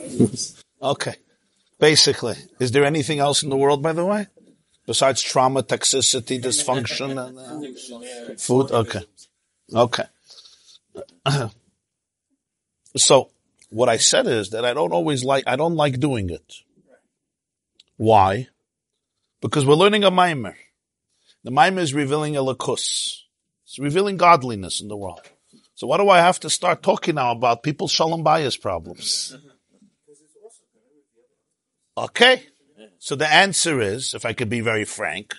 Okay. Basically. Is there anything else in the world, by the way? Besides trauma, toxicity, dysfunction, and uh, food? Okay. Okay. So, what I said is that I don't always like, I don't like doing it. Why? Because we're learning a maimer. The maimer is revealing a lakus. It's revealing godliness in the world. So why do I have to start talking now about people's shalom bayis problems? Okay. So the answer is, if I could be very frank,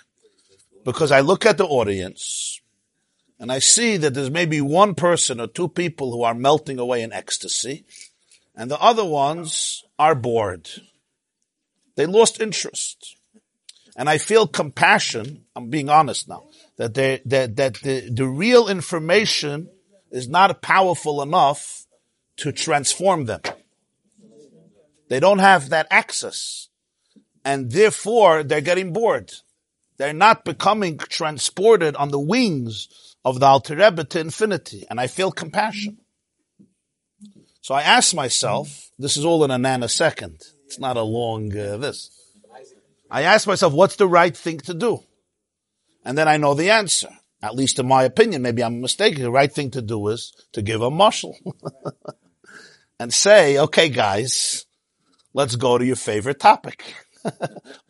because I look at the audience and I see that there's maybe one person or two people who are melting away in ecstasy and the other ones are bored. They lost interest. And I feel compassion, I'm being honest now, that they, that, that the, the real information is not powerful enough to transform them. They don't have that access. And therefore, they're getting bored. They're not becoming transported on the wings of the Alter Rebbe to infinity. And I feel compassion. So I ask myself, this is all in a nanosecond. It's not a long uh, this. I ask myself, what's the right thing to do? And then I know the answer. At least in my opinion, maybe I'm mistaken. The right thing to do is to give a mashal and say, okay, guys, let's go to your favorite topic.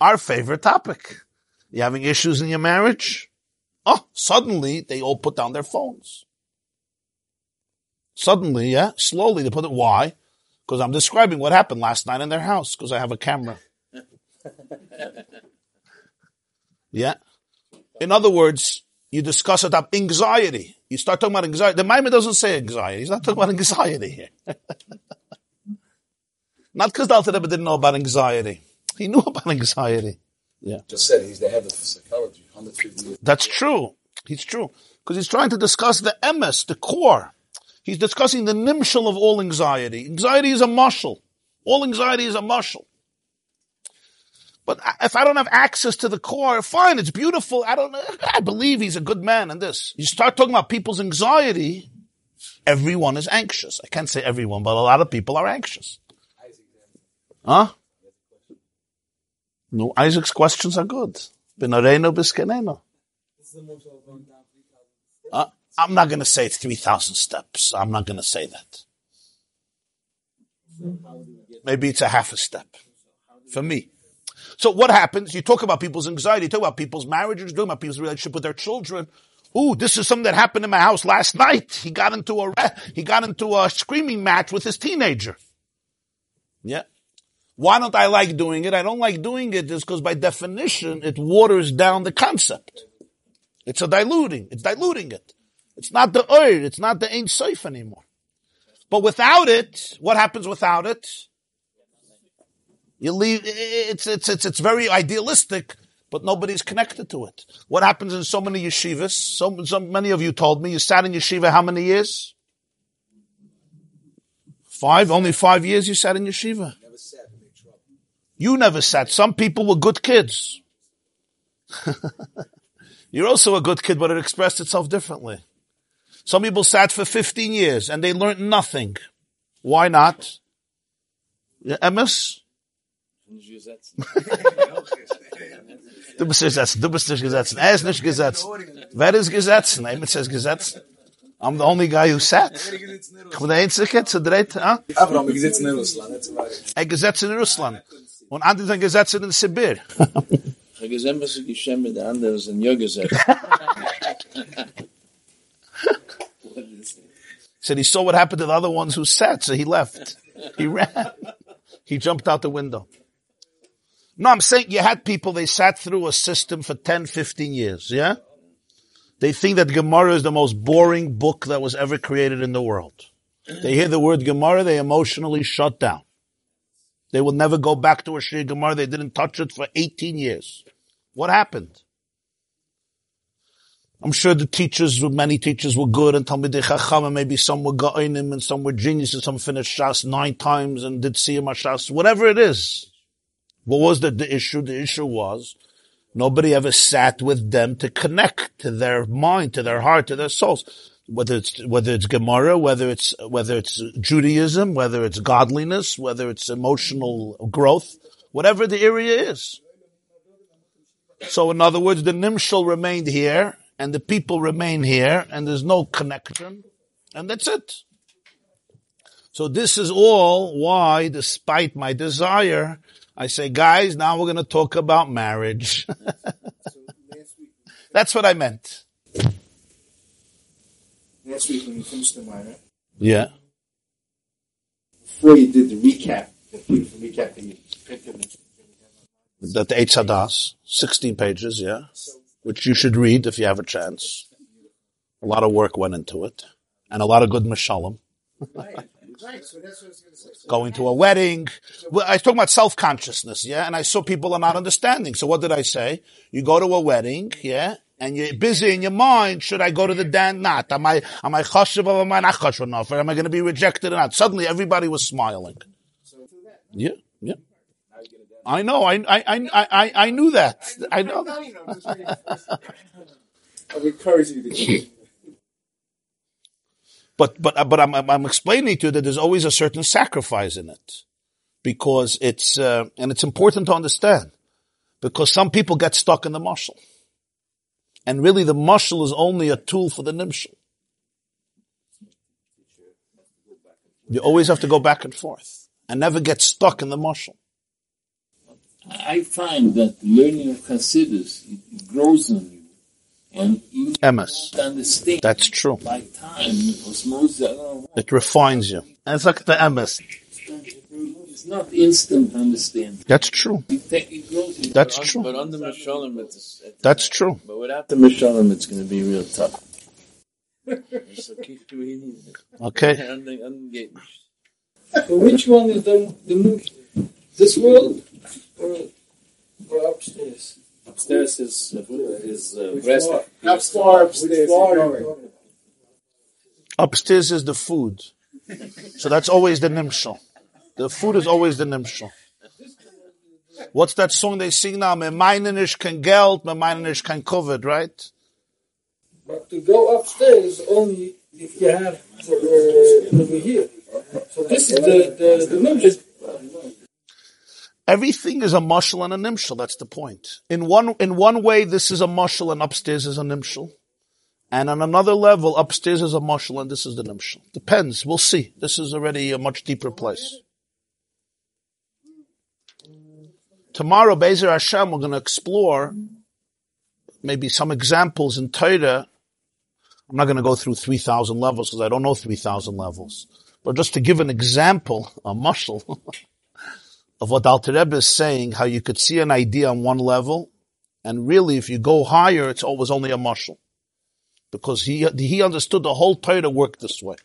Our favorite topic. You're having issues in your marriage? Oh, suddenly they all put down their phones. Suddenly, yeah, slowly they put it. Why? Because I'm describing what happened last night in their house because I have a camera. Yeah. In other words, you discuss it up anxiety. You start talking about anxiety. The Maimon doesn't say anxiety. He's not talking about anxiety here. Not because the Alter Rebbe didn't know about anxiety. He knew about anxiety. Yeah. Just said he's the head of psychology. That's true. He's true. Because he's trying to discuss the emes, the core. He's discussing the nimshal of all anxiety. Anxiety is a mashal. All anxiety is a mashal. But if I don't have access to the core, fine, it's beautiful. I don't. I believe he's a good man in this. You start talking about people's anxiety, everyone is anxious. I can't say everyone, but a lot of people are anxious. Huh? No, Isaac's questions are good. Benareno biskeneno. Uh, I'm not going to say it's three thousand steps. I'm not going to say that. Maybe it's a half a step. For me. So what happens? You talk about people's anxiety, you talk about people's marriages, you talk about people's relationship with their children. Ooh, this is something that happened in my house last night. He got into a, he got into a screaming match with his teenager. Yeah. Why don't I like doing it? I don't like doing it is because by definition, it waters down the concept. It's a diluting. It's diluting it. It's not the Ur. It's not the Ein Soif anymore. But without it, what happens without it? You leave, it's, it's, it's, it's very idealistic, but nobody's connected to it. What happens in so many yeshivas? So, so many of you told me you sat in yeshiva how many years? Five? Only five years you sat in yeshiva. You never sat. Some people were good kids. You're also a good kid, but it expressed itself differently. Some people sat for fifteen years and they learned nothing. Why not? Emes? Du bist gesetzen. Du bist nicht gesetzen. Er ist nicht gesetzen. Wer ist gesetzen? Emes ist gesetzen. I'm the only guy who sat. I'm the einzige, zu dritt, huh? Abraham, gesetzt in Russland. Er gesetzt in Russland. Und andere sind gesetzt in Sibir. Said he saw what happened to the other ones who sat, so he left. He ran. He jumped out the window. No, I'm saying you had people, they sat through a system for ten, fifteen years, yeah? They think that Gemara is the most boring book that was ever created in the world. They hear the word Gemara, they emotionally shut down. They will never go back to a Shir Gemara. They didn't touch it for eighteen years. What happened? I'm sure the teachers, many teachers were good and Talmidei Chacham, and maybe some were Ga'inim and some were geniuses, some finished Shas nine times and did Siyum HaShas, whatever it is. What was the, the issue? The issue was nobody ever sat with them to connect to their mind, to their heart, to their souls. Whether it's, whether it's Gemara, whether it's, whether it's Judaism, whether it's godliness, whether it's emotional growth, whatever the area is. So in other words, the nimshal remained here and the people remain here and there's no connection and that's it. So this is all why, despite my desire, I say, guys, now we're going to talk about marriage. That's what I meant. Last week when you finished the minor. Yeah. Before you did the recap, the beautiful recap that you picked up. That the Eitz Hadas, sixteen pages, yeah, which you should read if you have a chance. A lot of work went into it, and a lot of good mashalim. Right, right. So that's what I was going to say. So Going to a wedding. Well, I was talking about self-consciousness, yeah, and I saw people are not understanding. So what did I say? You go to a wedding, yeah. And you're busy in your mind, should I go to the dan? Not. Am I, am I chashiv or am I not chashiv enough? Or am I going to be rejected or not? Suddenly everybody was smiling. Yeah, yeah. I know, I, I, I, I, I knew that. I know that. I'm encouraging you. But, but, but I'm, I'm explaining to you that there's always a certain sacrifice in it. Because it's, uh, and it's important to understand. Because some people get stuck in the marshal. And really the mashal is only a tool for the nimshal. You always have to go back and forth and never get stuck in the mashal. I find that learning of Hasidus, it grows on you. And you Emes. Don't understand. That's true. By time, it refines you. It's like the emes. It's not instant understanding. That's true. That's true. But on the Mishalim, it's... That's true. But without the Mishalim, it's going to be real tough. Okay. So which one is the, the movie? This world or, or upstairs? Upstairs is uh, is uh, rest. Upstairs, upstairs, upstairs. Upstairs is the food. So that's always the nimshal. The food is always the nimshal. What's that song they sing now? Me meinen ich kein Geld, me meinen ich kein Covid, right? But to go upstairs only if you have uh, over here. So this is the, the, the nimshal. Everything is a mashal and a nimshal. That's the point. In one in one way, this is a mashal and upstairs is a nimshal. And on another level, upstairs is a mashal and this is the nimshal. Depends. We'll see. This is already a much deeper place. Tomorrow, Be'ezer Hashem, we're going to explore maybe some examples in Torah. I'm not going to go through three thousand levels because I don't know three thousand levels. But just to give an example, a mashal, of what Alter Rebbe is saying, how you could see an idea on one level, and really, if you go higher, it's always only a mashal, because he he understood the whole Torah worked this way,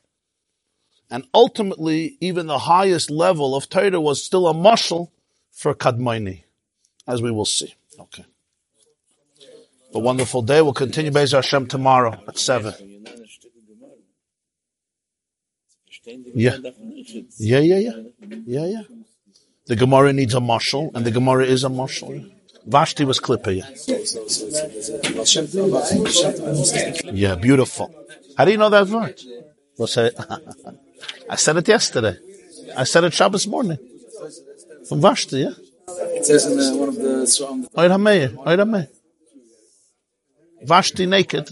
and ultimately, even the highest level of Torah was still a mashal for Kadmoni, as we will see. Okay, a wonderful day. We'll continue Be'ez Hashem tomorrow at seven. Yeah, yeah, yeah, yeah, yeah, yeah. The Gemara needs a mashal, and the Gemara is a mashal. Vashti was klipa, yeah. Yeah, beautiful. How do you know that word? I said it yesterday. I said it Shabbos morning. From Vashti, yeah? It says in uh, one of the Psalms. Oir HaMeir, Vashti naked.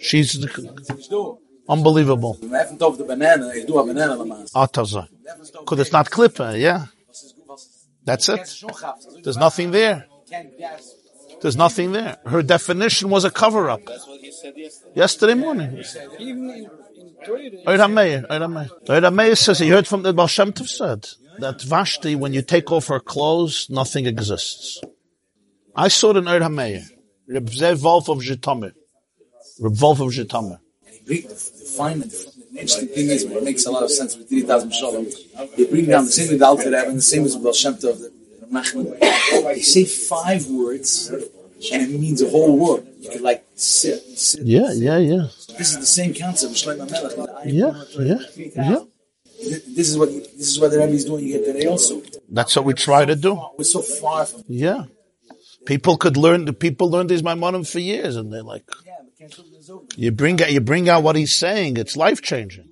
She's the... Unbelievable. Because it's not klippa, yeah. That's it. There's nothing there. There's nothing there. Her definition was a cover-up. That's what he said yesterday. Yesterday morning. He said, even in Torah, Reb Meir says, he heard from the Baal Shem Tov said, that Vashti, when you take off her clothes, nothing exists. I saw it in Reb Meir. Reb Wolf of Zhitomir. Reb Wolf of Zhitomir. Bring the, the fine and the, the interesting thing is, it makes a lot of sense with three thousand Shalom. They bring down the same with the Alter Rebbe and the same as with Baal Shem Tov, the Nachman. They say five words and it means the whole world. You could like sit, sit. Yeah, sit. yeah, yeah. This is the same concept of Shlomo HaMelech. Yeah, yeah, yeah. This is what this is what the Rebbe is doing here today also. That's what we try to do. We're so far from it. Yeah. People could learn, the people learned these Maimonim for years and they're like... You bring out, you bring out what he's saying. It's life-changing.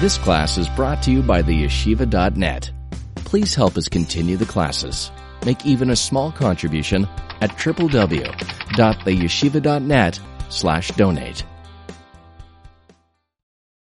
This class is brought to you by the yeshiva dot net. Please help us continue the classes. Make even a small contribution at www dot the yeshiva dot net slash donate.